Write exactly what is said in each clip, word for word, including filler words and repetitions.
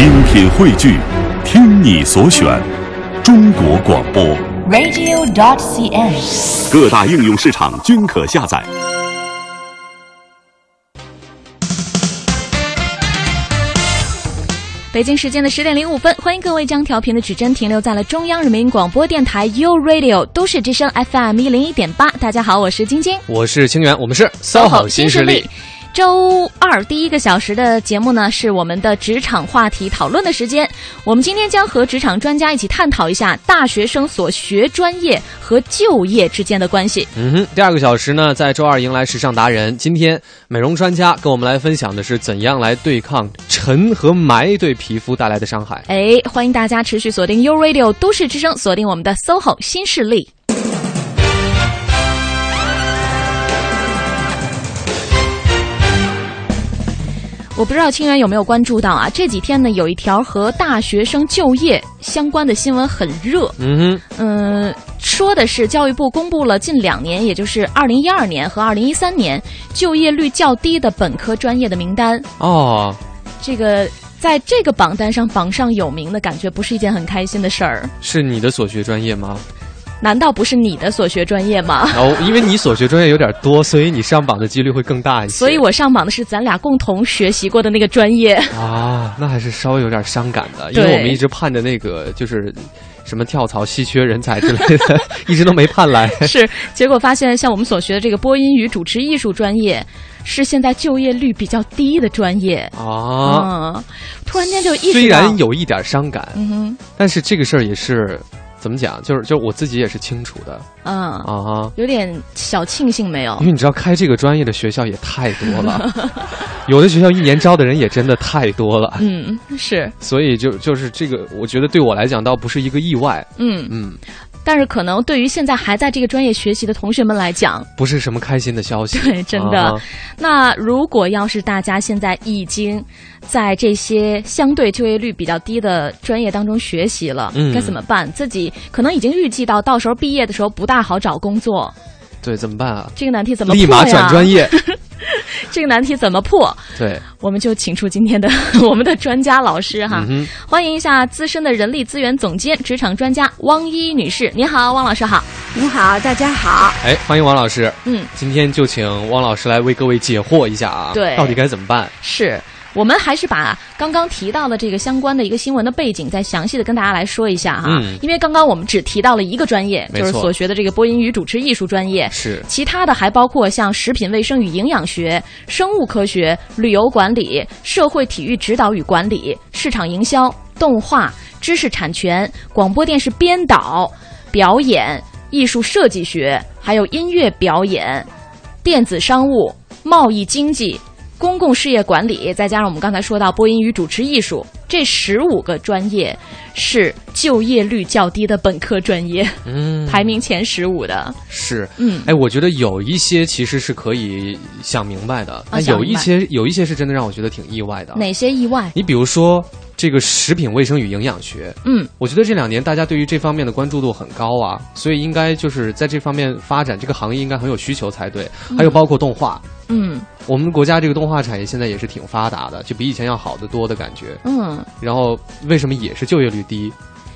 精品汇聚，听你所选，中国广播 radio 点 c n， 各大应用市场均可下载。北京时间的十点零五分，欢迎各位将调频的指针停留在了中央人民广播电台 You Radio 都市之声 F M 一零一点八。大家好，我是晶晶，我是清源，我们是骚好新势力。周二第一个小时的节目呢，是我们的职场话题讨论的时间。我们今天将和职场专家一起探讨一下大学生所学专业和就业之间的关系。嗯哼，第二个小时呢，在周二迎来时尚达人。今天美容专家跟我们来分享的是怎样来对抗尘和霾对皮肤带来的伤害。哎，欢迎大家持续锁定 You Radio 都市之声，锁定我们的 S O H O 新势力。我不知道清源有没有关注到啊？这几天呢，有一条和大学生就业相关的新闻很热。嗯哼，嗯、呃，说的是教育部公布了近两年，也就是二零一二年和二零一三年就业率较低的本科专业的名单。哦，这个在这个榜单上榜上有名的感觉，不是一件很开心的事儿。是你的所学专业吗？难道不是你的所学专业吗？哦，因为你所学专业有点多，所以你上榜的几率会更大一些。所以我上榜的是咱俩共同学习过的那个专业啊，那还是稍微有点伤感的，因为我们一直盼着那个就是什么跳槽稀缺人才之类的，一直都没盼来。是，结果发现像我们所学的这个播音与主持艺术专业，是现在就业率比较低的专业啊、嗯。突然间就意识到，虽然有一点伤感，嗯哼，但是这个事儿也是。怎么讲？就是就是我自己也是清楚的，嗯啊，有点小庆幸没有，因为你知道开这个专业的学校也太多了，有的学校一年招的人也真的太多了，嗯是，所以就就是这个，我觉得对我来讲倒不是一个意外，嗯嗯，但是可能对于现在还在这个专业学习的同学们来讲，不是什么开心的消息，对，真的。啊、那如果要是大家现在已经在这些相对就业率比较低的专业当中学习了，嗯、该怎么办？自己。可能已经预计到到时候毕业的时候不大好找工作，对，怎么办啊？这个难题怎么破呀？立马转专业。这个难题怎么破？对，我们就请出今天的我们的专家老师哈，嗯、欢迎一下资深的人力资源总监、职场专家汪一女士。你好，汪老师好。你好，大家好。哎，欢迎汪老师。嗯，今天就请汪老师来为各位解惑一下啊，对，到底该怎么办？是。我们还是把刚刚提到的这个相关的一个新闻的背景再详细的跟大家来说一下哈、啊嗯，因为刚刚我们只提到了一个专业，就是所学的这个播音与主持艺术专业，是其他的还包括像食品卫生与营养学、生物科学、旅游管理、社会体育指导与管理、市场营销、动画、知识产权、广播电视编导、表演、艺术设计学，还有音乐表演、电子商务、贸易经济。公共事业管理，再加上我们刚才说到播音与主持艺术，这十五个专业是就业率较低的本科专业，嗯，排名前十五的。是，嗯，哎，我觉得有一些其实是可以想明白的，那、啊、有一些有一些是真的让我觉得挺意外的。哪些意外？你比如说这个食品卫生与营养学，嗯，我觉得这两年大家对于这方面的关注度很高啊，所以应该就是在这方面发展这个行业应该很有需求才对。嗯、还有包括动画，嗯。我们国家这个动画产业现在也是挺发达的，就比以前要好得多的感觉。嗯，然后为什么也是就业率低，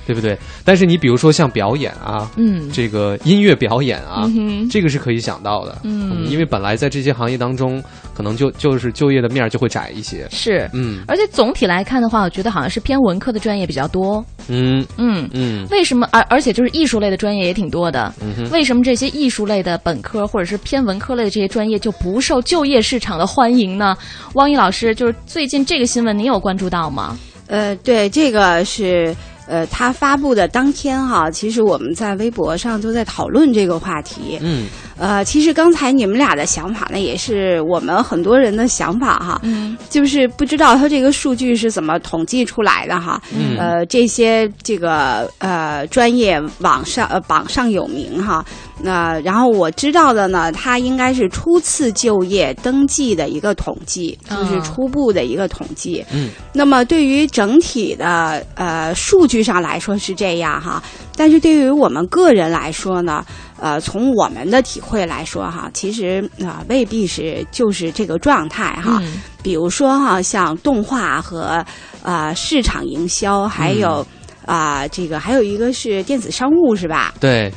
对不对？但是你比如说像表演啊，嗯，这个音乐表演啊，嗯、这个是可以想到的。嗯，因为本来在这些行业当中，可能就就是就业的面就会窄一些。是，嗯，而且总体来看的话，我觉得好像是偏文科的专业比较多。嗯嗯嗯，为什么？而而且就是艺术类的专业也挺多的、嗯。为什么这些艺术类的本科或者是偏文科类的这些专业就不受就业市场的欢迎呢？汪一老师，就是最近这个新闻，您有关注到吗？呃，对，这个是。呃，他发布的当天哈，其实我们在微博上都在讨论这个话题。嗯，呃，其实刚才你们俩的想法呢，也是我们很多人的想法哈。嗯，就是不知道他这个数据是怎么统计出来的哈。嗯，呃，这些这个呃专业网上呃榜上有名哈。那、呃、然后我知道的呢，它应该是初次就业登记的一个统计，就是初步的一个统计。嗯，那么对于整体的呃数据。据上来说是这样哈，但是对于我们个人来说呢，呃，从我们的体会来说哈，其实啊、呃、未必是就是这个状态哈。嗯、比如说哈，像动画和呃市场营销，还有啊、嗯呃、这个还有一个是电子商务是吧？对，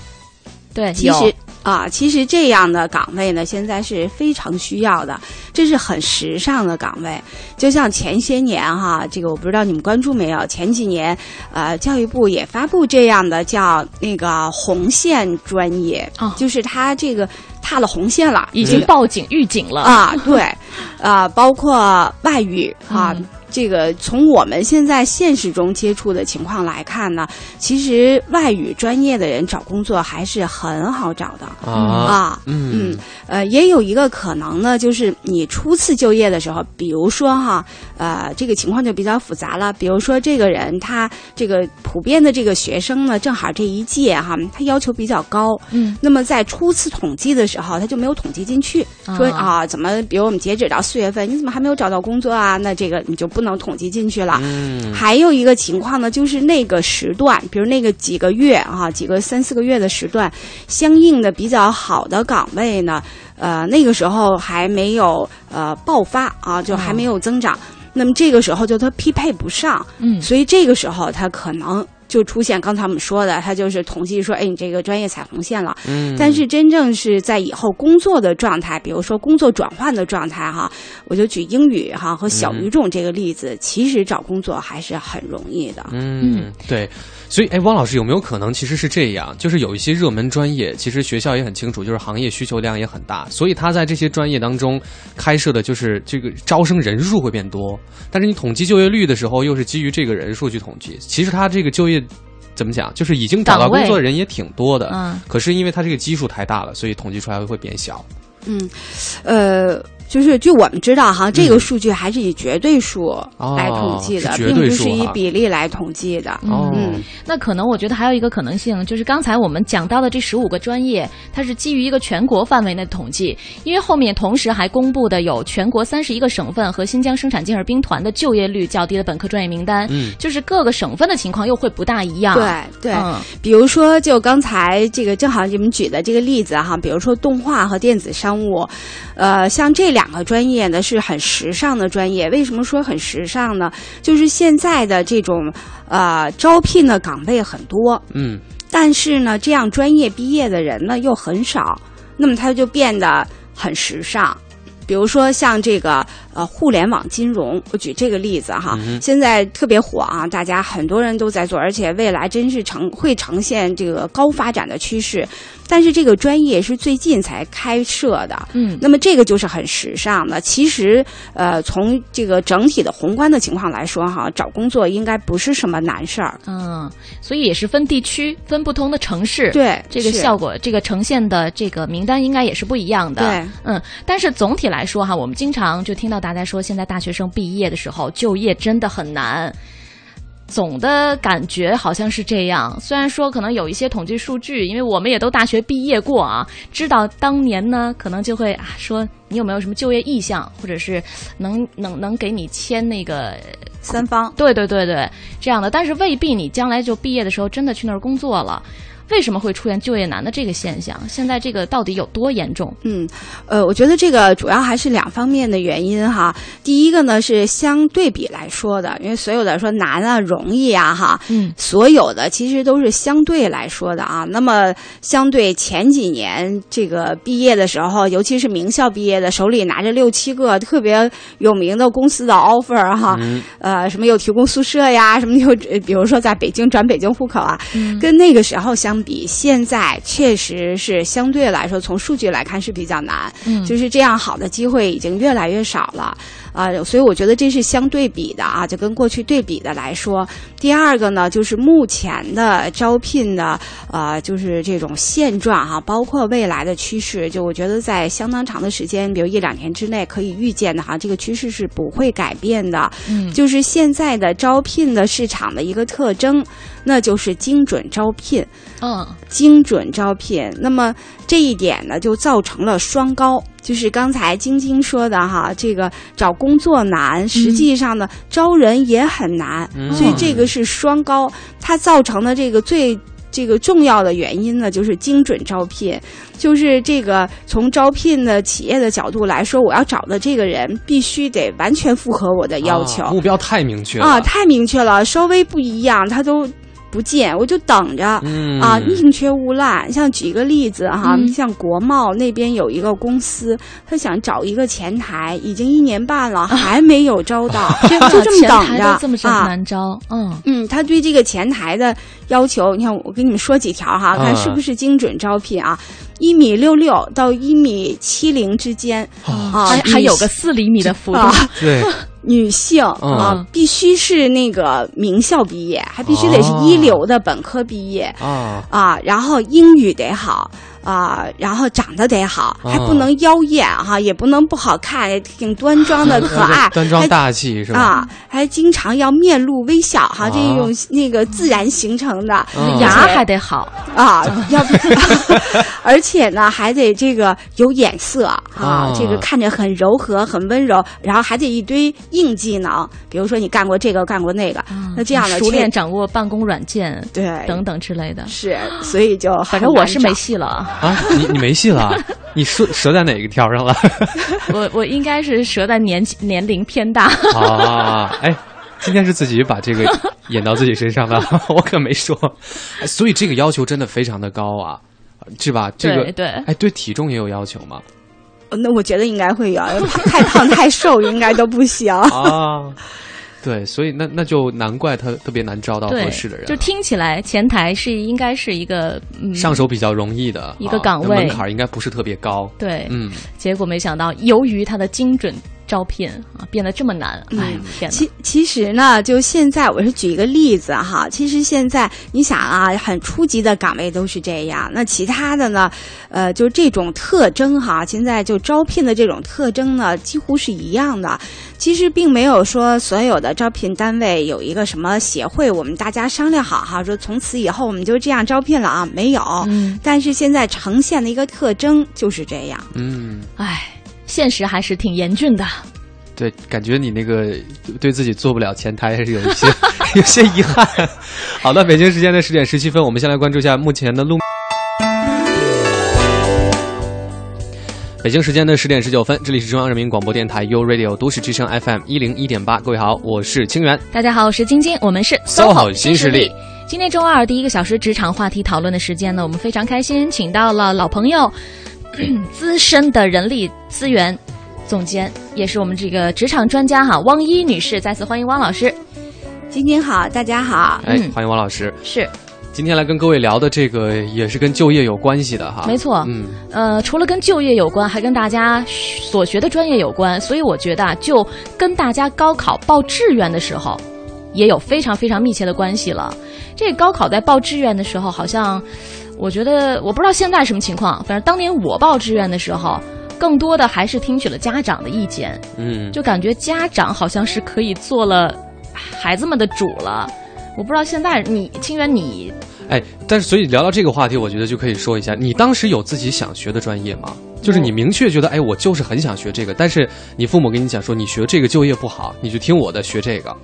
对，其实。啊，其实这样的岗位呢，现在是非常需要的，这是很时尚的岗位。就像前些年哈，这个我不知道你们关注没有，前几年，呃，教育部也发布这样的叫那个红线专业，哦、就是它这个踏了红线了，已经报警、这个、预警了啊。对，啊、呃，包括外语啊。嗯，这个从我们现在现实中接触的情况来看呢，其实外语专业的人找工作还是很好找的啊。啊嗯嗯呃，也有一个可能呢，就是你初次就业的时候，比如说哈，呃，这个情况就比较复杂了。比如说这个人他这个普遍的这个学生呢，正好这一届哈，他要求比较高，嗯，那么在初次统计的时候他就没有统计进去，说啊、呃，怎么比如我们截止到四月份，你怎么还没有找到工作啊？那这个你就不能统计进去了。嗯，还有一个情况呢，就是那个时段，比如那个几个月啊，几个三四个月的时段，相应的比较好的岗位呢，呃，那个时候还没有呃爆发啊，就还没有增长。嗯、那么这个时候就它匹配不上，嗯，所以这个时候它可能就出现刚才我们说的，它就是统计说，哎，你这个专业踩红线了。嗯，但是真正是在以后工作的状态，比如说工作转换的状态哈，我就举英语哈和小语种这个例子、嗯，其实找工作还是很容易的。嗯，对，所以哎，汪老师有没有可能其实是这样，就是有一些热门专业，其实学校也很清楚，就是行业需求量也很大，所以他在这些专业当中开设的就是这个招生人数会变多，但是你统计就业率的时候，又是基于这个人数去统计，其实他这个就业怎么讲？就是已经找到工作的人也挺多的，嗯，可是因为他这个基数太大了，所以统计出来会变小。嗯，呃，就是据我们知道哈，这个数据还是以绝对数来统计的，嗯哦、并不是以比例来统计的。哦、嗯，那可能我觉得还有一个可能性，就是刚才我们讲到的这十五个专业，它是基于一个全国范围内的统计，因为后面同时还公布的有全国三十一个省份和新疆生产建设兵团的就业率较低的本科专业名单，嗯，就是各个省份的情况又会不大一样。对对、嗯，比如说就刚才这个正好你们举的这个例子哈，比如说动画和电子商务，呃，像这两。两个专业呢是很时尚的专业，为什么说很时尚呢？就是现在的这种呃招聘的岗位很多，嗯，但是呢，这样专业毕业的人呢又很少，那么它就变得很时尚。比如说像这个呃互联网金融，我举这个例子哈、嗯，现在特别火啊，大家很多人都在做，而且未来真是呈会呈现这个高发展的趋势。但是这个专业是最近才开设的，嗯，那么这个就是很时尚的。其实呃，从这个整体的宏观的情况来说哈，找工作应该不是什么难事儿。嗯，所以也是分地区、分不同的城市，对这个效果、这个呈现的这个名单应该也是不一样的。对，嗯，但是总体来。来说哈，我们经常就听到大家说，现在大学生毕业的时候就业真的很难，总的感觉好像是这样。虽然说可能有一些统计数据，因为我们也都大学毕业过啊，知道当年呢，可能就会、啊、说你有没有什么就业意向，或者是能能能给你签那个三方，对对对对，这样的。但是未必你将来就毕业的时候真的去那儿工作了。为什么会出现就业难的这个现象？现在这个到底有多严重？嗯，呃，我觉得这个主要还是两方面的原因哈。第一个呢是相对比来说的，因为所有的说难啊、容易啊哈，嗯，所有的其实都是相对来说的啊。那么相对前几年这个毕业的时候，尤其是名校毕业的，手里拿着六七个特别有名的公司的 offer 哈，嗯、呃，什么有提供宿舍呀，什么有，比如说在北京转北京户口啊，嗯、跟那个时候相。比现在确实是相对来说，从数据来看是比较难，嗯，就是这样好的机会已经越来越少了啊、呃，所以我觉得这是相对比的啊，就跟过去对比的来说。第二个呢，就是目前的招聘的呃，就是这种现状哈、啊，包括未来的趋势，就我觉得在相当长的时间，比如一两年之内可以预见的哈、啊，这个趋势是不会改变的。嗯，就是现在的招聘的市场的一个特征，那就是精准招聘。嗯，精准招聘，那么这一点呢，就造成了双高，就是刚才晶晶说的哈，这个找工作难，实际上呢，嗯、招人也很难、嗯，所以这个是双高，它造成的这个最这个重要的原因呢，就是精准招聘，就是这个从招聘的企业的角度来说，我要找的这个人必须得完全符合我的要求，啊、目标太明确了啊，太明确了，稍微不一样他都不见，我就等着、嗯、啊，宁缺毋滥。像举一个例子哈、啊嗯，像国贸那边有一个公司，他想找一个前台，已经一年半了、啊、还没有招到，啊、就这么等着。这么难招，嗯、啊、嗯，他对这个前台的要求，你看我跟你们说几条哈、啊，看是不是精准招聘啊。一米六六到一米七零之间，啊，还还有个四厘米的幅度、啊。对，女性、嗯、啊，必须是那个名校毕业，还必须得是一流的本科毕业啊啊，然后英语得好啊，然后长得得好，还不能妖艳哈、啊，也不能不好看，也挺端庄的可爱，端庄大气是吧？啊，还经常要面露微笑哈、啊啊，这种那个自然形成的、嗯、牙还得好啊，要不而且。而且呢，还得这个有眼色啊、哦，这个看着很柔和、很温柔，然后还得一堆硬技能，比如说你干过这个、干过那个，嗯、那这样的熟练掌握办公软件，对，等等之类的。是，所以就反正我是没戏了啊！你你没戏了，你折折在哪个条上了？我我应该是折在年年龄偏大啊！哎。今天是自己把这个演到自己身上的，我可没说。所以这个要求真的非常的高啊，是吧？这个对对，哎，对体重也有要求吗？那我觉得应该会有，太胖太瘦应该都不行啊。对，所以那那就难怪他特别难招到合适的人。就听起来前台是应该是一个、嗯、上手比较容易的一个岗位，啊、门槛应该不是特别高。对，嗯，结果没想到，由于他的精准。招聘啊，变得这么难，哎，天哪！其其实呢，就现在我是举一个例子哈。其实现在你想啊，很初级的岗位都是这样，那其他的呢，呃，就这种特征哈，现在就招聘的这种特征呢，几乎是一样的。其实并没有说所有的招聘单位有一个什么协会，我们大家商量好哈，说从此以后我们就这样招聘了啊，没有。嗯。但是现在呈现的一个特征就是这样。嗯。哎。现实还是挺严峻的，对，感觉你那个对自己做不了前台还是有一些有些遗憾。好的，北京时间的十点十七分，我们先来关注一下目前的路。北京时间的十点十九分，这里是中央人民广播电台 U Radio 都市之声 F M 一零一点八，各位好，我是清源，大家好，我是晶晶，我们是 S O H O 新势力。今天周二第一个小时职场话题讨论的时间呢，我们非常开心，请到了老朋友。资深的人力资源总监，也是我们这个职场专家哈，汪一女士，再次欢迎汪老师。晶晶好，大家好，哎，欢迎汪老师。是，今天来跟各位聊的这个也是跟就业有关系的哈。没错，嗯，呃，除了跟就业有关，还跟大家所学的专业有关，所以我觉得啊，就跟大家高考报志愿的时候。也有非常非常密切的关系了。这高考在报志愿的时候，好像我觉得我不知道现在什么情况，反正当年我报志愿的时候，更多的还是听取了家长的意见。嗯，就感觉家长好像是可以做了孩子们的主了。我不知道现在你清源你，哎，但是所以聊到这个话题，我觉得就可以说一下，你当时有自己想学的专业吗？就是你明确觉得，哎，我就是很想学这个，但是你父母跟你讲说，你学这个就业不好，你就听我的学这个。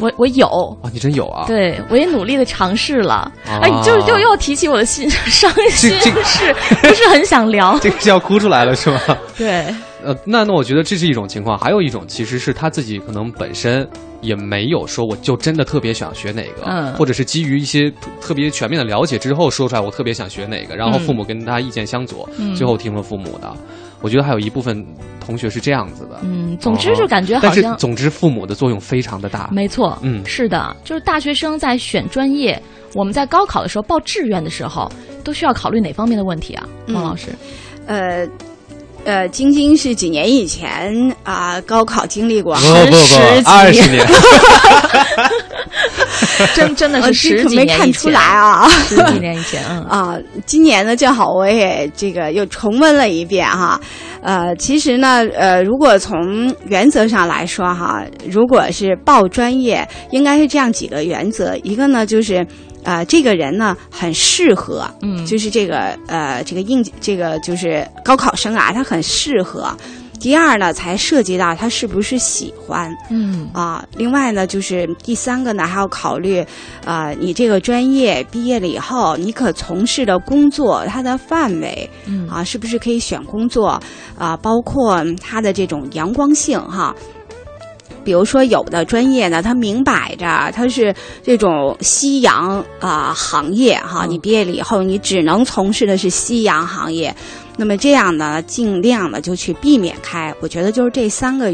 我我有啊，你真有啊！对，我也努力的尝试了，啊、哎，就是就又提起我的心伤心事，不是很想聊，这个是要哭出来了是吗？对，呃，那那我觉得这是一种情况，还有一种其实是他自己可能本身也没有说，我就真的特别想学哪个，嗯、或者是基于一些特别全面的了解之后说出来，我特别想学哪个，然后父母跟他意见相左，嗯、最后听了父母的。我觉得还有一部分同学是这样子的，嗯，总之就感觉好像，但是总之父母的作用非常的大，没错，嗯，是的，就是大学生在选专业，我们在高考的时候报志愿的时候，都需要考虑哪方面的问题啊？汪老师，呃。呃，晶晶是几年以前啊、呃，高考经历过，不不不，二十年，真真的是十几年以前，没看出来啊，十几年以前啊、嗯呃，今年呢，正好我也这个又重温了一遍哈、啊，呃，其实呢，呃，如果从原则上来说哈、啊，如果是报专业，应该是这样几个原则，一个呢就是。啊、呃，这个人呢很适合，嗯，就是这个呃，这个应这个就是高考生啊，他很适合。第二呢才涉及到他是不是喜欢，嗯啊、呃，另外呢就是第三个呢还要考虑啊、呃，你这个专业毕业了以后你可从事的工作它的范围，嗯啊、呃，是不是可以选工作啊、呃，包括它的这种阳光性哈。比如说有的专业呢它明摆着它是这种夕阳啊、呃、行业哈，你毕业了以后你只能从事的是夕阳行业，那么这样呢尽量的就去避免开，我觉得就是这三个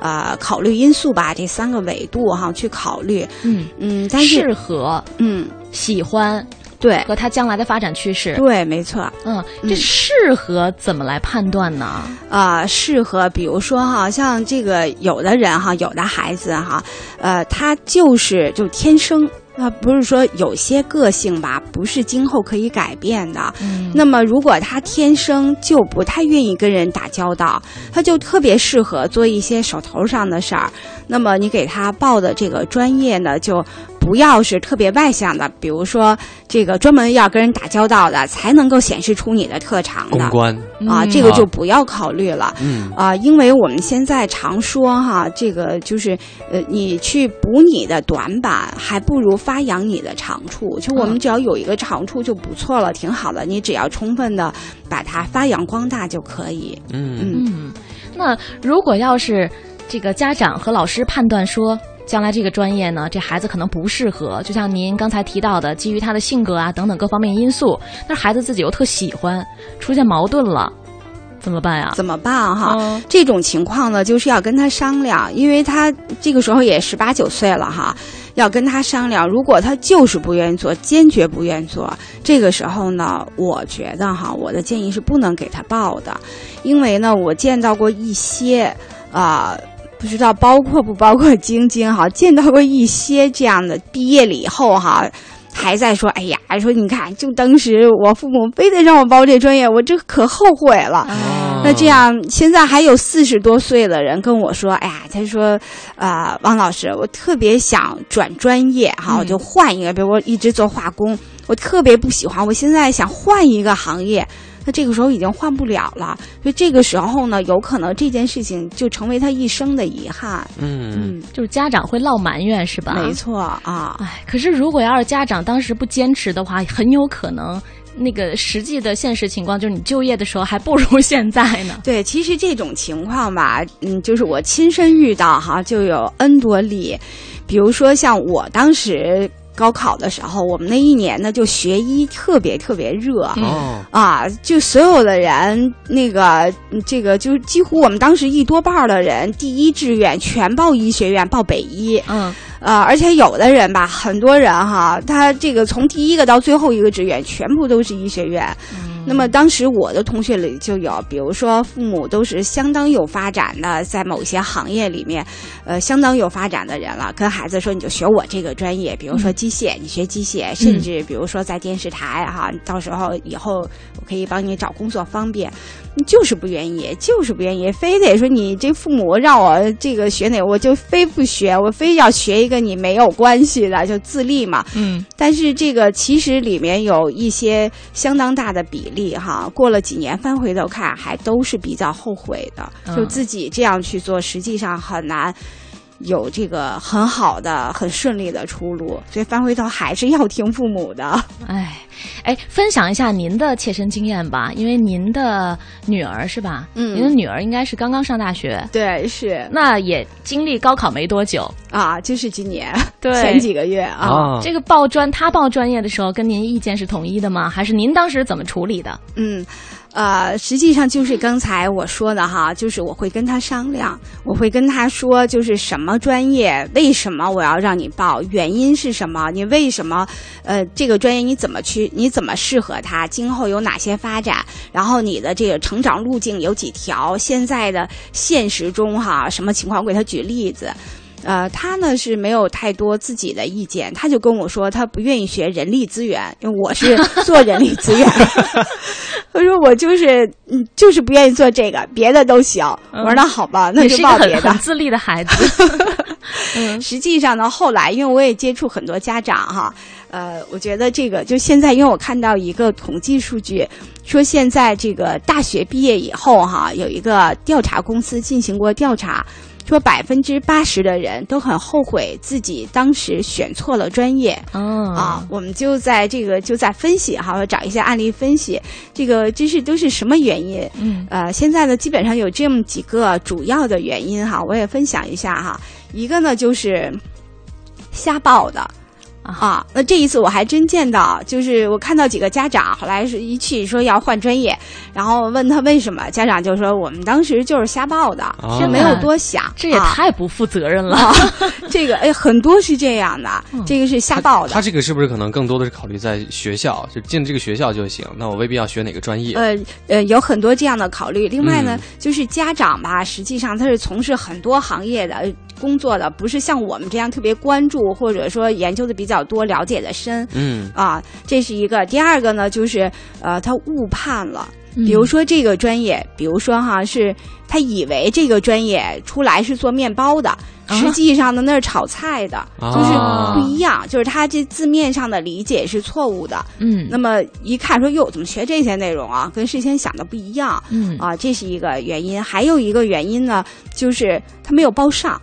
呃考虑因素吧，这三个维度哈去考虑，嗯嗯，但是适合嗯喜欢对和他将来的发展趋势，对没错，嗯，这适合怎么来判断呢？啊、呃，适合比如说哈，像这个有的人哈，有的孩子哈，呃，他就是就天生，那不是说有些个性吧不是今后可以改变的，嗯，那么如果他天生就不太愿意跟人打交道，他就特别适合做一些手头上的事儿，那么你给他报的这个专业呢就不要是特别外向的，比如说这个专门要跟人打交道的才能够显示出你的特长的公关啊，嗯，这个就不要考虑了，嗯啊，因为我们现在常说哈，这个就是呃你去补你的短板还不如发扬你的长处，就我们只要有一个长处就不错了，挺好的，你只要充分的把它发扬光大就可以。嗯嗯，那如果要是这个家长和老师判断说将来这个专业呢这孩子可能不适合，就像您刚才提到的基于他的性格啊等等各方面因素，但是孩子自己又特喜欢，出现矛盾了怎么办呀？怎么办哈，哦？这种情况呢，就是要跟他商量，因为他这个时候也十八九岁了哈，要跟他商量。如果他就是不愿意做，坚决不愿意做，这个时候呢，我觉得哈，我的建议是不能给他报的，因为呢，我见到过一些啊。呃不知道包括不包括晶晶哈，见到过一些这样的毕业了以后哈，还在说哎呀，说你看，就当时我父母非得让我报这专业，我这可后悔了。哦，那这样现在还有四十多岁的人跟我说，哎呀，他说，啊、呃，王老师，我特别想转专业哈，我就换一个，嗯，比如我一直做化工，我特别不喜欢，我现在想换一个行业。那这个时候已经换不了了，所以这个时候呢，有可能这件事情就成为他一生的遗憾。嗯嗯，就是家长会落埋怨是吧？没错啊。哎，可是如果要是家长当时不坚持的话，很有可能那个实际的现实情况就是你就业的时候还不如现在呢。对，其实这种情况吧，嗯，就是我亲身遇到哈，就有 N 多例，比如说像我当时。高考的时候，我们那一年呢，就学医特别特别热，哦，啊，就所有的人那个这个，就是几乎我们当时一多半的人，第一志愿全报医学院，报北医，嗯，呃，而且有的人吧，很多人哈，他这个从第一个到最后一个志愿，全部都是医学院。嗯，那么当时我的同学里就有，比如说父母都是相当有发展的，在某些行业里面，呃，相当有发展的人了，跟孩子说你就学我这个专业，比如说机械，你学机械，甚至比如说在电视台哈，到时候以后我可以帮你找工作方便，你就是不愿意，就是不愿意，非得说你这父母让我这个学哪，我就非不学，我非要学一个你没有关系的，就自立嘛。嗯，但是这个其实里面有一些相当大的比例。力哈，过了几年翻回头看，还都是比较后悔的，嗯，就自己这样去做，实际上很难有这个很好的、很顺利的出路，所以翻回头还是要听父母的。哎，哎，分享一下您的切身经验吧，因为您的女儿是吧？嗯，您的女儿应该是刚刚上大学，对，是，那也经历高考没多久啊，就是今年对前几个月啊，哦，这个报专她报专业的时候，跟您意见是统一的吗？还是您当时怎么处理的？嗯。呃，实际上就是刚才我说的哈，就是我会跟他商量，我会跟他说，就是什么专业，为什么我要让你报，原因是什么，你为什么，呃，这个专业你怎么去，你怎么适合它，今后有哪些发展，然后你的这个成长路径有几条，现在的现实中哈，什么情况，给他举例子。呃，他呢是没有太多自己的意见，他就跟我说他不愿意学人力资源，因为我是做人力资源。他说我就是嗯，就是不愿意做这个，别的都行。嗯，我说那好吧，那就报别的。也是一个很自立的孩子。嗯，实际上呢，后来因为我也接触很多家长哈。呃，我觉得这个就现在，因为我看到一个统计数据，说现在这个大学毕业以后哈，有一个调查公司进行过调查，说百分之八十的人都很后悔自己当时选错了专业。哦、啊，我们就在这个就在分析哈，找一些案例分析，这个这是都是什么原因？嗯，呃，现在呢，基本上有这么几个主要的原因哈，我也分享一下哈。一个呢就是瞎报的。啊，那这一次我还真见到，就是我看到几个家长后来是一去说要换专业，然后问他为什么，家长就说我们当时就是瞎报的，是、啊、没有多想，这也太不负责任了。啊、这个哎，很多是这样的，嗯、这个是瞎报的他。他这个是不是可能更多的是考虑在学校，就进这个学校就行，那我未必要学哪个专业。呃呃，有很多这样的考虑。另外呢，嗯、就是家长吧，实际上他是从事很多行业的。工作的不是像我们这样特别关注，或者说研究的比较多，了解的深，嗯啊，这是一个。第二个呢，就是呃，他误判了，比如说这个专业，嗯、比如说哈，是他以为这个专业出来是做面包的，啊、实际上呢那是炒菜的，啊、就是不一样，就是他这字面上的理解是错误的，嗯。那么一看说哟，怎么学这些内容啊？跟事先想的不一样，嗯啊，这是一个原因。还有一个原因呢，就是他没有报上。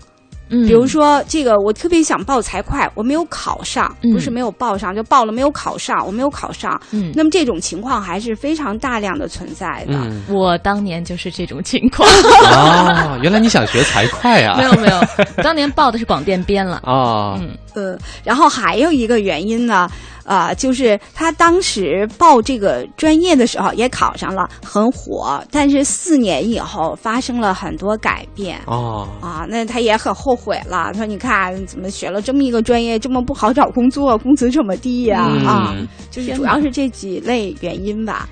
比如说这个我特别想报财会，我没有考上，不是没有报上，就报了没有考上，我没有考上，嗯，那么这种情况还是非常大量的存在的。嗯、我当年就是这种情况。哦，原来你想学财会啊。没有没有，当年报的是广电编了。哦，嗯呃，然后还有一个原因呢，啊、呃，就是他当时报这个专业的时候也考上了，很火，但是四年以后发生了很多改变。哦，啊，那他也很后悔了。他说：“你看，怎么学了这么一个专业，这么不好找工作，工资这么低呀、啊？”嗯、啊，就是主要是这几类原因吧。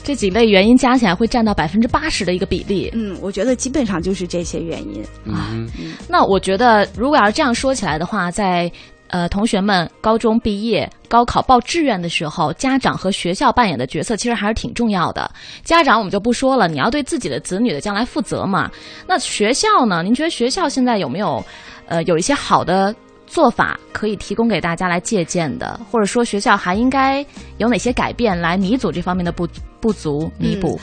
这几类原因加起来会占到百分之八十的一个比例。嗯，我觉得基本上就是这些原因啊。嗯嗯、那我觉得，如果要是这样说起来的话，在呃，同学们高中毕业、高考报志愿的时候，家长和学校扮演的角色其实还是挺重要的。家长我们就不说了，你要对自己的子女的将来负责嘛。那学校呢？您觉得学校现在有没有呃有一些好的做法可以提供给大家来借鉴的？或者说学校还应该有哪些改变来弥补这方面的不不足弥补？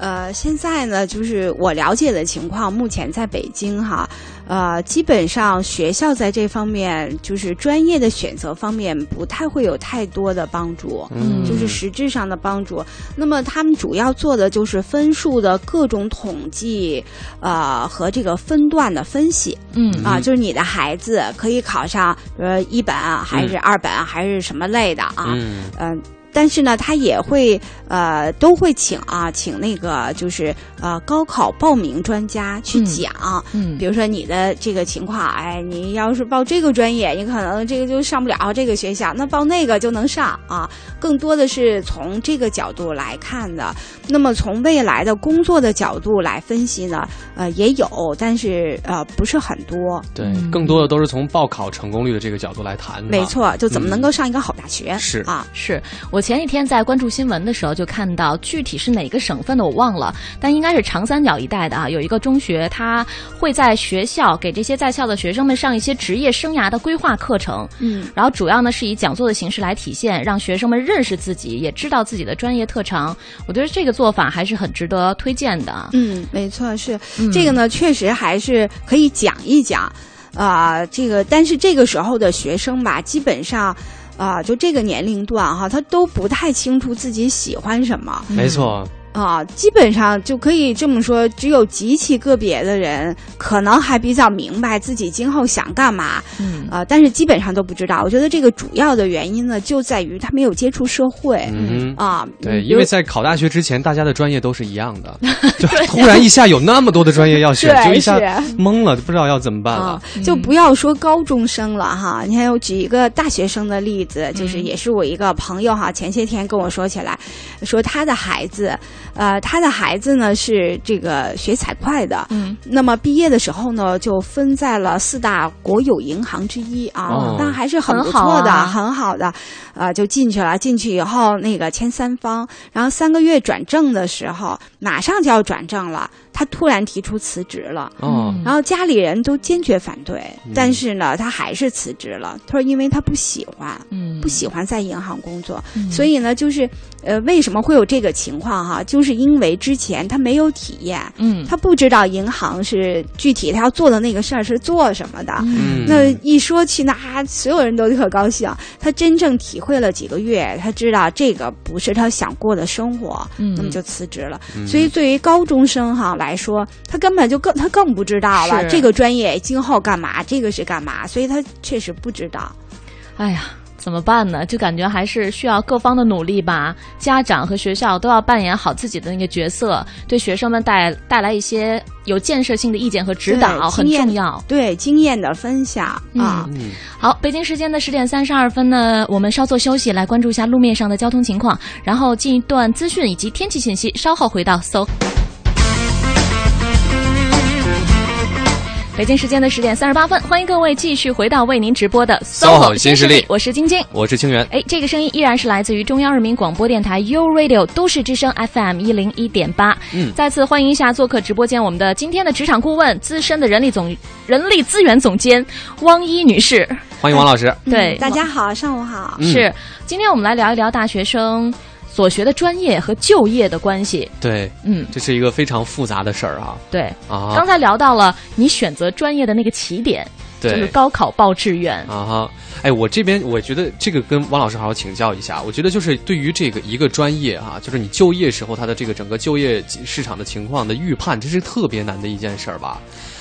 嗯、呃，现在呢，就是我了解的情况，目前在北京哈。呃，基本上学校在这方面，就是专业的选择方面，不太会有太多的帮助，嗯，就是实质上的帮助。那么他们主要做的就是分数的各种统计，呃，和这个分段的分析，嗯啊、呃，就是你的孩子可以考上，呃，一本啊，还是二本啊，还是什么类的啊，嗯。呃但是呢，他也会呃，都会请啊，请那个就是呃，高考报名专家去讲，嗯，嗯比如说你的这个情况，哎，你要是报这个专业，你可能这个就上不了这个学校，那报那个就能上啊。更多的是从这个角度来看的。那么从未来的工作的角度来分析呢，呃，也有，但是呃，不是很多。对，更多的都是从报考成功率的这个角度来谈的。没错，就怎么能够上一个好大学？嗯、是啊，是我。我前几天在关注新闻的时候就看到，具体是哪个省份的我忘了，但应该是长三角一带的啊。有一个中学，它会在学校给这些在校的学生们上一些职业生涯的规划课程，嗯，然后主要呢是以讲座的形式来体现，让学生们认识自己，也知道自己的专业特长。我觉得这个做法还是很值得推荐的。嗯，没错，是、嗯、这个呢，确实还是可以讲一讲啊、呃。这个，但是这个时候的学生吧，基本上。啊、呃，就这个年龄段哈、啊，他都不太清楚自己喜欢什么。没错。啊、呃，基本上就可以这么说，只有极其个别的人可能还比较明白自己今后想干嘛。嗯。啊、呃，但是基本上都不知道。我觉得这个主要的原因呢，就在于他没有接触社会。嗯。啊、呃，对，因为在考大学之前，大家的专业都是一样的，就突然一下有那么多的专业要选，就一下懵了，就不知道要怎么办了。嗯、就不要说高中生了哈，你看我举一个大学生的例子，就是也是我一个朋友哈，前些天跟我说起来，说他的孩子。呃，他的孩子呢是这个学财会的，嗯，那么毕业的时候呢就分在了四大国有银行之一啊，哦、那还是很不错的，很好、啊、很好的，呃，就进去了。进去以后那个签三方，然后三个月转正的时候，马上就要转正了，他突然提出辞职了，哦，然后家里人都坚决反对，嗯、但是呢他还是辞职了。他说因为他不喜欢，嗯。不喜欢在银行工作。嗯、所以呢，就是呃，为什么会有这个情况哈、啊？就是因为之前他没有体验，嗯，他不知道银行是具体他要做的那个事儿是做什么的。嗯，那一说去那，所有人都特高兴。他真正体会了几个月，他知道这个不是他想过的生活，嗯、那么就辞职了。嗯、所以对于高中生哈、啊、来说，他根本就更他更不知道了这个专业今后干嘛，这个是干嘛，所以他确实不知道。哎呀，怎么办呢？就感觉还是需要各方的努力吧，家长和学校都要扮演好自己的那个角色，对学生们带带来一些有建设性的意见和指导很重要，对经验的分享啊、嗯嗯。好，北京时间的十点三十二分呢，我们稍作休息，来关注一下路面上的交通情况，然后进一段资讯以及天气信息，稍后回到搜。北京时间的十点三十八分，欢迎各位继续回到为您直播的 S O H O 新势力，我是晶晶，我是清源。哎，这个声音依然是来自于中央人民广播电台 U Radio 都市之声 F M 一零一点八。嗯，再次欢迎一下做客直播间我们的今天的职场顾问、资深的人力总人力资源总监汪一女士，欢迎王老师。嗯、对，大家好，上午好。嗯、是，今天我们来聊一聊大学生所学的专业和就业的关系。对，嗯，这是一个非常复杂的事儿啊。对啊，刚才聊到了你选择专业的那个起点，对，就是高考报志愿啊哈。哎，我这边我觉得这个跟王老师好好请教一下。我觉得就是对于这个一个专业哈、啊，就是你就业时候它的这个整个就业市场的情况的预判，这是特别难的一件事儿吧。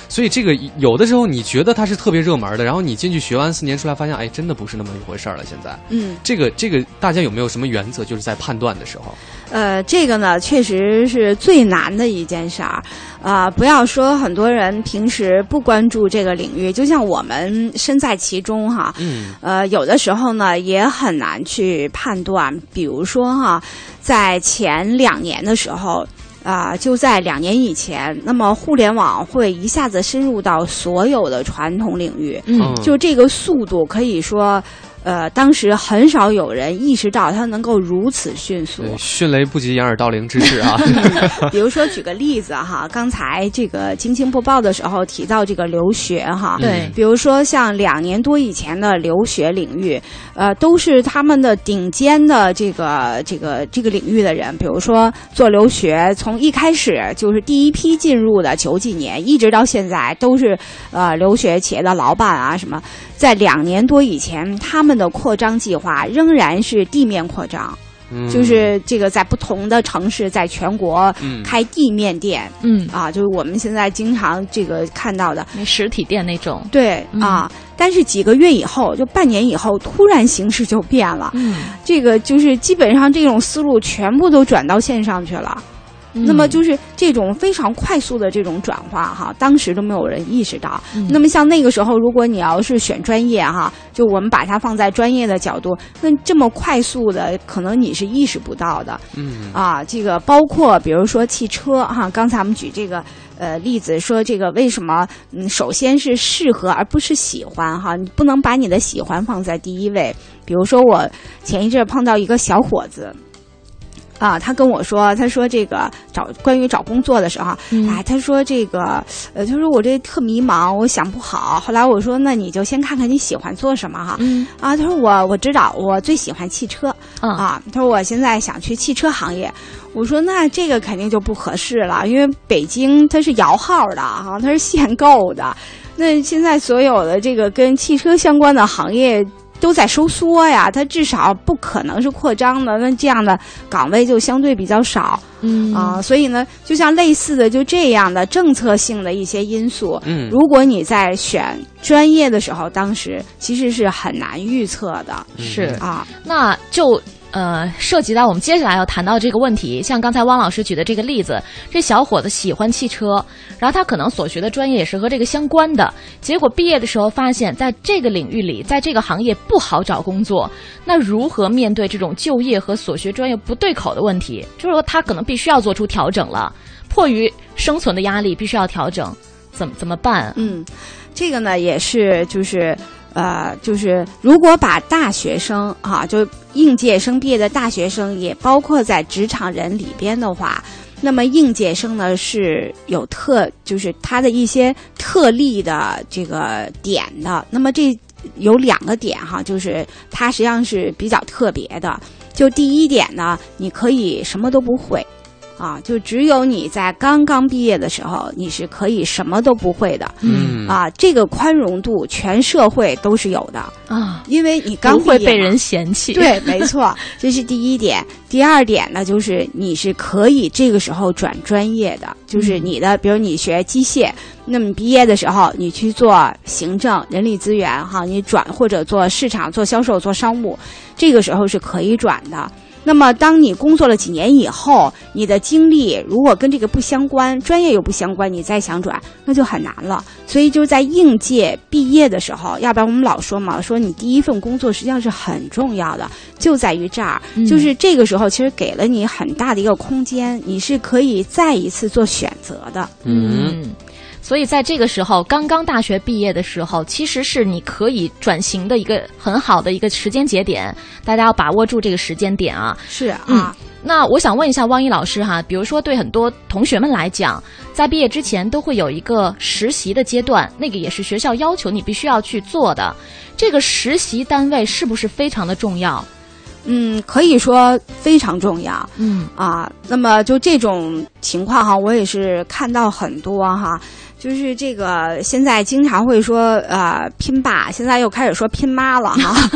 所以这个有的时候你觉得它是特别热门的，然后你进去学完四年出来，发现哎，真的不是那么一回事了。现在，嗯，这个这个大家有没有什么原则，就是在判断的时候？呃，这个呢，确实是最难的一件事儿啊、呃！不要说很多人平时不关注这个领域，就像我们身在其中哈，嗯，呃，有的时候呢也很难去判断。比如说哈，在前两年的时候。啊、呃，就在两年以前，那么互联网会一下子深入到所有的传统领域，嗯，就这个速度可以说，呃，当时很少有人意识到它能够如此迅速，迅雷不及掩耳盗铃之势啊。比如说举个例子哈，刚才这个晶晶播报的时候提到这个留学哈，对，比如说像两年多以前的留学领域，呃，都是他们的顶尖的这个这个这个领域的人，比如说做留学，从一开始就是第一批进入的九几年，一直到现在都是呃留学企业的老板啊什么。在两年多以前，他们的扩张计划仍然是地面扩张，嗯、就是这个在不同的城市，在全国开地面店，嗯啊，就是我们现在经常这个看到的实体店那种，对、嗯、啊。但是几个月以后，就半年以后，突然形势就变了，嗯、这个就是基本上这种思路全部都转到线上去了。那么就是这种非常快速的这种转化哈，当时都没有人意识到。嗯、那么像那个时候，如果你要是选专业哈，就我们把它放在专业的角度，那这么快速的，可能你是意识不到的。嗯啊，这个包括比如说汽车哈，刚才我们举这个呃例子说这个为什么嗯，首先是适合而不是喜欢哈，你不能把你的喜欢放在第一位。比如说我前一阵碰到一个小伙子。啊，他跟我说，他说这个找关于找工作的时候，嗯、哎，他说这个，呃，他说我这特迷茫，我想不好。后来我说，那你就先看看你喜欢做什么哈。嗯、啊，他说我我知道，我最喜欢汽车、嗯、啊。他说我现在想去汽车行业。我说那这个肯定就不合适了，因为北京它是摇号的哈，它是限购的。那现在所有的这个跟汽车相关的行业。都在收缩呀，它至少不可能是扩张的，那这样的岗位就相对比较少，嗯啊、呃，所以呢，就像类似的就这样的政策性的一些因素，嗯，如果你在选专业的时候，当时其实是很难预测的，是啊，那就。呃，涉及到我们接下来要谈到这个问题，像刚才汪老师举的这个例子，这小伙子喜欢汽车，然后他可能所学的专业也是和这个相关的，结果毕业的时候发现在这个领域里，在这个行业不好找工作，那如何面对这种就业和所学专业不对口的问题？就是说他可能必须要做出调整了，迫于生存的压力必须要调整，怎么怎么办、啊？嗯，这个呢也是就是。呃，就是如果把大学生啊，就应届生毕业的大学生也包括在职场人里边的话，那么应届生呢是有特，就是他的一些特例的这个点的。那么这有两个点哈，就是它实际上是比较特别的。就第一点呢，你可以什么都不会啊，就只有你在刚刚毕业的时候，你是可以什么都不会的。嗯啊，这个宽容度全社会都是有的啊，因为你刚毕业不会被人嫌弃。对，没错，这是第一点。第二点呢，就是你是可以这个时候转专业的，就是你的，嗯、比如你学机械，那么毕业的时候你去做行政、人力资源哈，你转或者做市场、做销售、做商务，这个时候是可以转的。那么当你工作了几年以后，你的经历如果跟这个不相关，专业又不相关，你再想转那就很难了。所以就在应届毕业的时候，要不然我们老说嘛，说你第一份工作实际上是很重要的，就在于这儿、嗯、就是这个时候其实给了你很大的一个空间，你是可以再一次做选择的。嗯，所以在这个时候，刚刚大学毕业的时候，其实是你可以转型的一个很好的一个时间节点，大家要把握住这个时间点啊。是啊、嗯、那我想问一下汪一老师哈，比如说对很多同学们来讲，在毕业之前都会有一个实习的阶段，那个也是学校要求你必须要去做的，这个实习单位是不是非常的重要？嗯，可以说非常重要。嗯啊，那么就这种情况哈，我也是看到很多哈，就是这个现在经常会说呃拼爸，现在又开始说拼妈了哈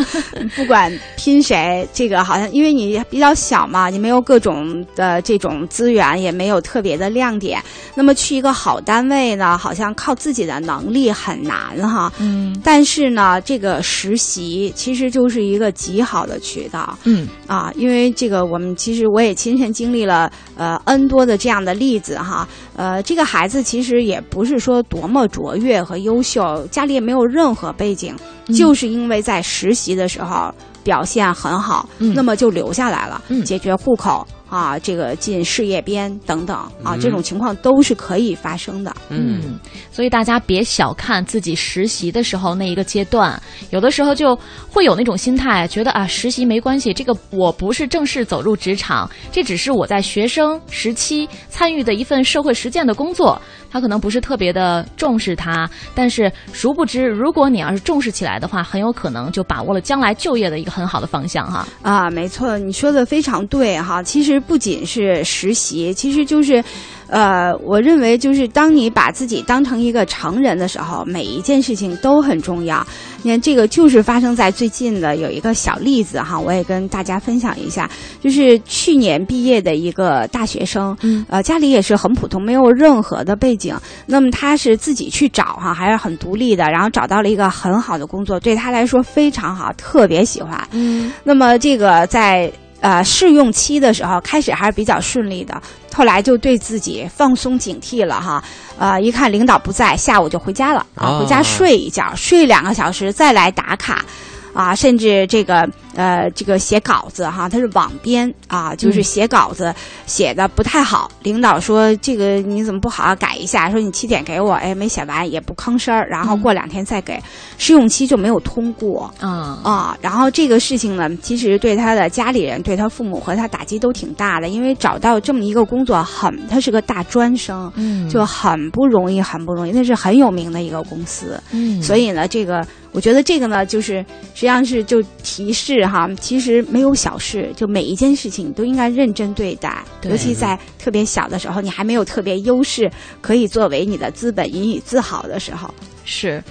不管拼谁，这个好像因为你比较小嘛，你没有各种的这种资源，也没有特别的亮点，那么去一个好单位呢，好像靠自己的能力很难哈。嗯，但是呢这个实习其实就是一个极好的渠道。嗯啊，因为这个我们其实我也亲身经历了呃 N 多的这样的例子哈。呃这个孩子其实也不是是说多么卓越和优秀，家里也没有任何背景、嗯、就是因为在实习的时候表现很好、嗯、那么就留下来了、嗯、解决户口啊，这个进事业编等等啊、嗯，这种情况都是可以发生的。嗯，所以大家别小看自己实习的时候那一个阶段，有的时候就会有那种心态，觉得啊，实习没关系，这个我不是正式走入职场，这只是我在学生时期参与的一份社会实践的工作，他可能不是特别的重视它，但是殊不知，如果你要是重视起来的话，很有可能就把握了将来就业的一个很好的方向哈。啊，没错，你说的非常对哈，其实。不仅是实习，其实就是呃，我认为就是当你把自己当成一个成人的时候，每一件事情都很重要。你看这个就是发生在最近的有一个小例子哈，我也跟大家分享一下，就是去年毕业的一个大学生、嗯、呃，家里也是很普通，没有任何的背景，那么他是自己去找哈，还是很独立的，然后找到了一个很好的工作，对他来说非常好，特别喜欢。嗯，那么这个在呃，试用期的时候开始还是比较顺利的，后来就对自己放松警惕了哈。呃，一看领导不在，下午就回家了啊，回家睡一觉，睡两个小时再来打卡，啊，甚至这个呃，这个写稿子哈，他是网编啊，就是写稿子、嗯、写的不太好，领导说这个你怎么不好好改一下？说你七点给我，哎，没写完也不吭声，然后过两天再给，嗯、试用期就没有通过啊、嗯、啊！然后这个事情呢，其实对他的家里人、对他父母和他打击都挺大的，因为找到这么一个工作很，他是个大专生，嗯，就很不容易，很不容易。那是很有名的一个公司，嗯，所以呢，这个我觉得这个呢，就是实际上是就提示。哈，其实没有小事，就每一件事情都应该认真对待，对，尤其在特别小的时候，你还没有特别优势可以作为你的资本引以自豪的时候。是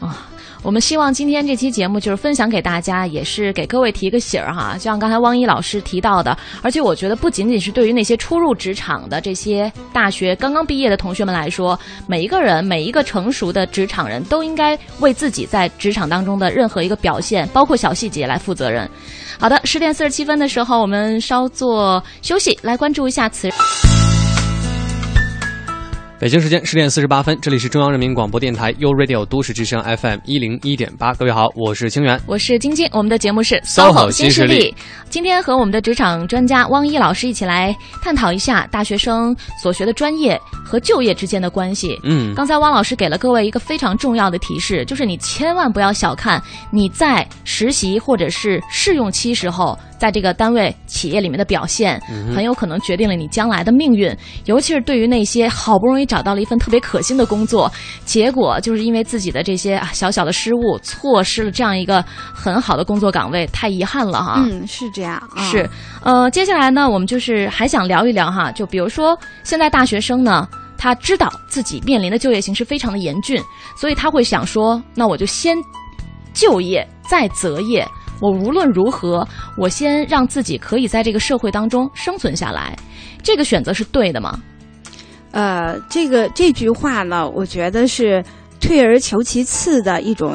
啊，我们希望今天这期节目就是分享给大家，也是给各位提个醒儿哈。就像刚才汪一老师提到的，而且我觉得不仅仅是对于那些初入职场的这些大学刚刚毕业的同学们来说，每一个人每一个成熟的职场人都应该为自己在职场当中的任何一个表现，包括小细节来负责任。好的，十点四十七分的时候，我们稍作休息，来关注一下此。北京时间十点四十八分，这里是中央人民广播电台 You Radio 都市之声 F M 一零一点八。各位好，我是清源，我是晶晶，我们的节目是 S O H O 新势力。今天和我们的职场专家汪一老师一起来探讨一下大学生所学的专业和就业之间的关系。嗯，刚才汪老师给了各位一个非常重要的提示，就是你千万不要小看你在实习或者是试用期时候。在这个单位企业里面的表现，很有可能决定了你将来的命运。尤其是对于那些好不容易找到了一份特别可心的工作，结果就是因为自己的这些小小的失误，错失了这样一个很好的工作岗位，太遗憾了哈。嗯，是这样。哦、是，呃，接下来呢，我们就是还想聊一聊哈，就比如说现在大学生呢，他知道自己面临的就业形势非常的严峻，所以他会想说，那我就先就业再择业。我无论如何，我先让自己可以在这个社会当中生存下来，这个选择是对的吗？呃，这个这句话呢，我觉得是退而求其次的一种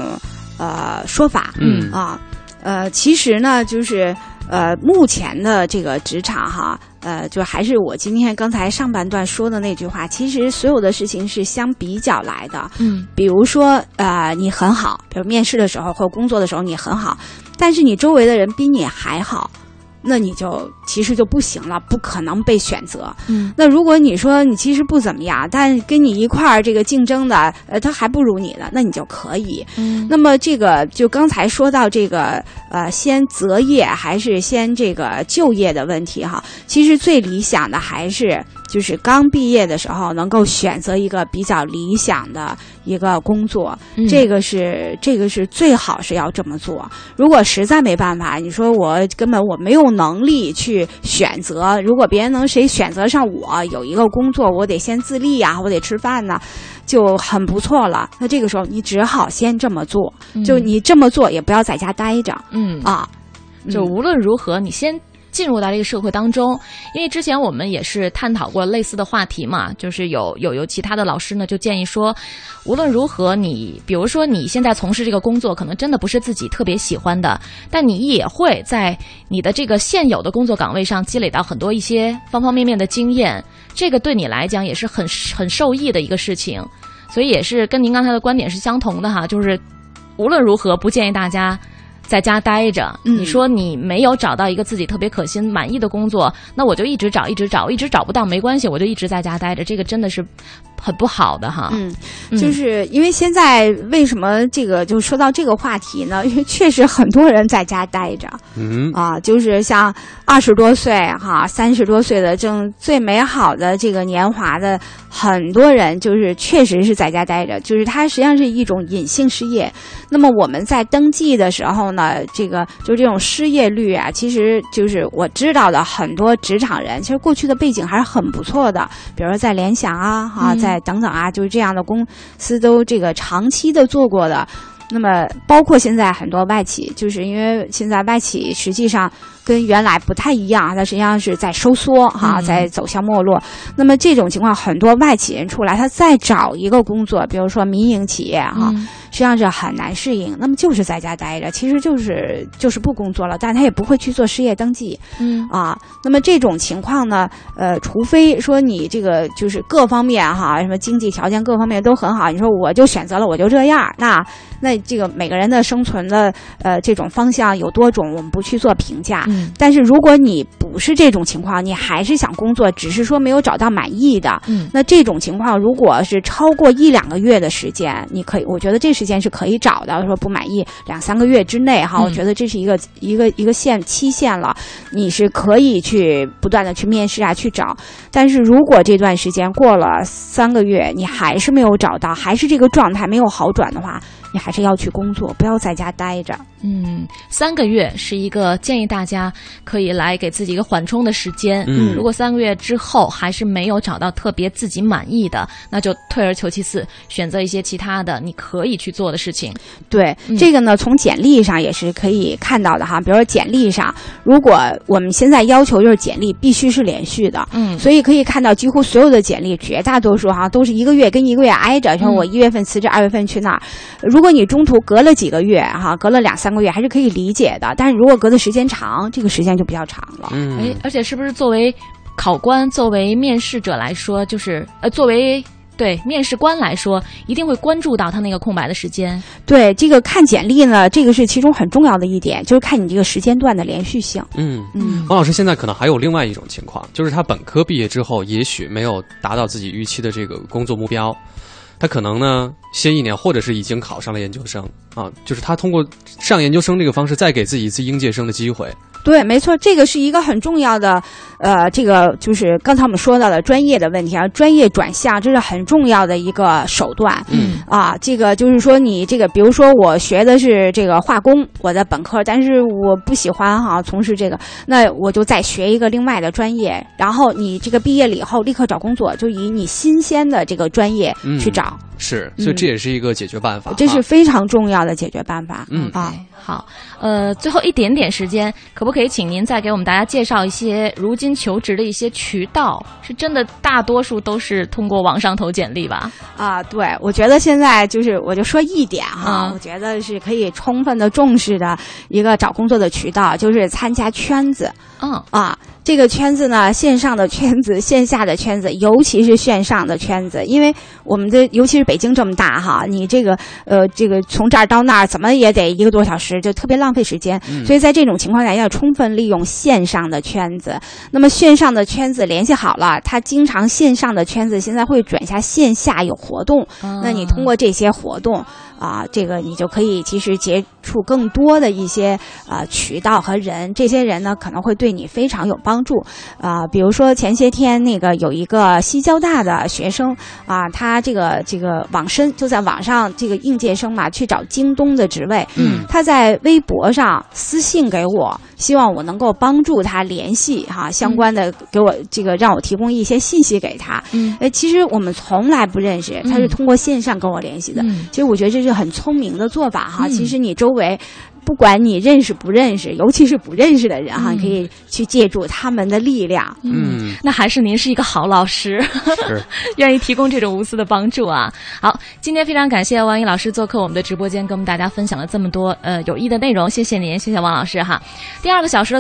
呃说法。嗯啊，呃，其实呢，就是呃，目前的这个职场哈，呃，就还是我今天刚才上半段说的那句话，其实所有的事情是相比较来的。嗯，比如说呃，你很好，比如面试的时候或工作的时候你很好。但是你周围的人比你还好，那你就其实就不行了，不可能被选择。嗯，那如果你说你其实不怎么样，但跟你一块儿这个竞争的，呃，他还不如你了，那你就可以。嗯，那么这个就刚才说到这个呃，先择业还是先这个就业的问题哈，其实最理想的还是就是刚毕业的时候能够选择一个比较理想的一个工作，嗯、这个是这个是最好是要这么做。如果实在没办法，你说我根本我没有能力去选择，如果别人能谁选择上我有一个工作，我得先自立呀、啊，我得吃饭呢、啊，就很不错了。那这个时候你只好先这么做，嗯、就你这么做也不要在家待着，嗯啊，就无论如何、嗯、你先进入到这个社会当中，因为之前我们也是探讨过类似的话题嘛，就是有有有其他的老师呢就建议说，无论如何你，比如说你现在从事这个工作，可能真的不是自己特别喜欢的，但你也会在你的这个现有的工作岗位上积累到很多一些方方面面的经验，这个对你来讲也是很很受益的一个事情，所以也是跟您刚才的观点是相同的哈，就是无论如何不建议大家在家待着，你说你没有找到一个自己特别可心满意的工作，那我就一直找一直找一直找不到没关系，我就一直在家待着，这个真的是很不好的哈。嗯，就是因为现在为什么这个就说到这个话题呢，因为确实很多人在家待着。嗯啊，就是像二十多岁哈三十多岁的正最美好的这个年华的很多人，就是确实是在家待着，就是它实际上是一种隐性失业。那么我们在登记的时候呢，那这个就这种失业率啊，其实就是我知道的很多职场人，其实过去的背景还是很不错的，比如说在联想啊，哈、啊，在等等啊，就是这样的公司都这个长期的做过的。那么包括现在很多外企，就是因为现在外企实际上跟原来不太一样，它实际上是在收缩哈、啊，在走向没落。那么这种情况，很多外企人出来，他再找一个工作，比如说民营企业哈、啊，实际上是很难适应。那么就是在家待着，其实就是就是不工作了，但他也不会去做失业登记。嗯啊，那么这种情况呢，呃，除非说你这个就是各方面哈、啊，什么经济条件各方面都很好，你说我就选择了我就这样，那那这个每个人的生存的呃这种方向有多种，我们不去做评价。嗯，但是如果你不是这种情况，你还是想工作，只是说没有找到满意的，嗯，那这种情况如果是超过一两个月的时间，你可以，我觉得这时间是可以找的。说不满意两三个月之内哈，我觉得这是一个、嗯、一个一个限期限了，你是可以去不断的去面试啊，去找。但是如果这段时间过了三个月，你还是没有找到，还是这个状态没有好转的话，你还是要去工作，不要在家待着。嗯，三个月是一个建议大家可以来给自己一个缓冲的时间。嗯，如果三个月之后还是没有找到特别自己满意的，那就退而求其次，选择一些其他的你可以去做的事情。对，嗯、这个呢，从简历上也是可以看到的哈。比如说简历上，如果我们现在要求就是简历必须是连续的，嗯，所以可以看到几乎所有的简历，绝大多数哈都是一个月跟一个月挨着，说我一月份辞职，二月份去那儿。如果你中途隔了几个月哈，隔了两三个月还是可以理解的，但是如果隔的时间长，这个时间就比较长了。嗯，而且是不是作为考官、作为面试者来说，就是呃，作为对面试官来说，一定会关注到他那个空白的时间。对，这个看简历呢，这个是其中很重要的一点，就是看你这个时间段的连续性。嗯嗯，王老师，现在可能还有另外一种情况，就是他本科毕业之后，也许没有达到自己预期的这个工作目标。他可能呢歇一年，或者是已经考上了研究生啊，就是他通过上研究生这个方式再给自己一次应届生的机会。对，没错，这个是一个很重要的，呃，这个就是刚才我们说到的专业的问题啊，专业转向这是很重要的一个手段。嗯，啊，这个就是说你这个，比如说我学的是这个化工，我的本科，但是我不喜欢哈、啊、从事这个，那我就再学一个另外的专业，然后你这个毕业了以后立刻找工作，就以你新鲜的这个专业去找。嗯，是，所以这也是一个解决办法，嗯、这是非常重要的解决办法。嗯啊，好，呃，最后一点点时间，可不可以请您再给我们大家介绍一些如今求职的一些渠道？是真的大多数都是通过网上投简历吧？啊，对，我觉得现在就是我就说一点哈、啊嗯，我觉得是可以充分的重视的一个找工作的渠道，就是参加圈子。嗯啊。这个圈子呢，线上的圈子，线下的圈子，尤其是线上的圈子，因为我们的尤其是北京这么大哈，你这个呃这个从这儿到那儿怎么也得一个多小时，就特别浪费时间、嗯、所以在这种情况下要充分利用线上的圈子。那么线上的圈子联系好了，它经常线上的圈子现在会转下线下有活动、嗯、那你通过这些活动啊，这个你就可以其实接触更多的一些啊、呃、渠道和人，这些人呢可能会对你非常有帮助啊、呃。比如说前些天那个有一个西交大的学生啊、呃，他这个这个网申就在网上这个应届生嘛去找京东的职位，嗯，他在微博上私信给我，希望我能够帮助他联系哈、啊、相关的，给我这个让我提供一些信息给他。嗯，呃，其实我们从来不认识，他是通过线上跟我联系的。嗯、其实我觉得这是。是很聪明的做法哈，其实你周围不管你认识不认识，尤其是不认识的人哈，嗯、你可以去借助他们的力量。嗯，那还是您是一个好老师，愿意提供这种无私的帮助啊。好，今天非常感谢王毅老师做客我们的直播间，跟我们大家分享了这么多呃有益的内容，谢谢您，谢谢王老师哈。第二个小时的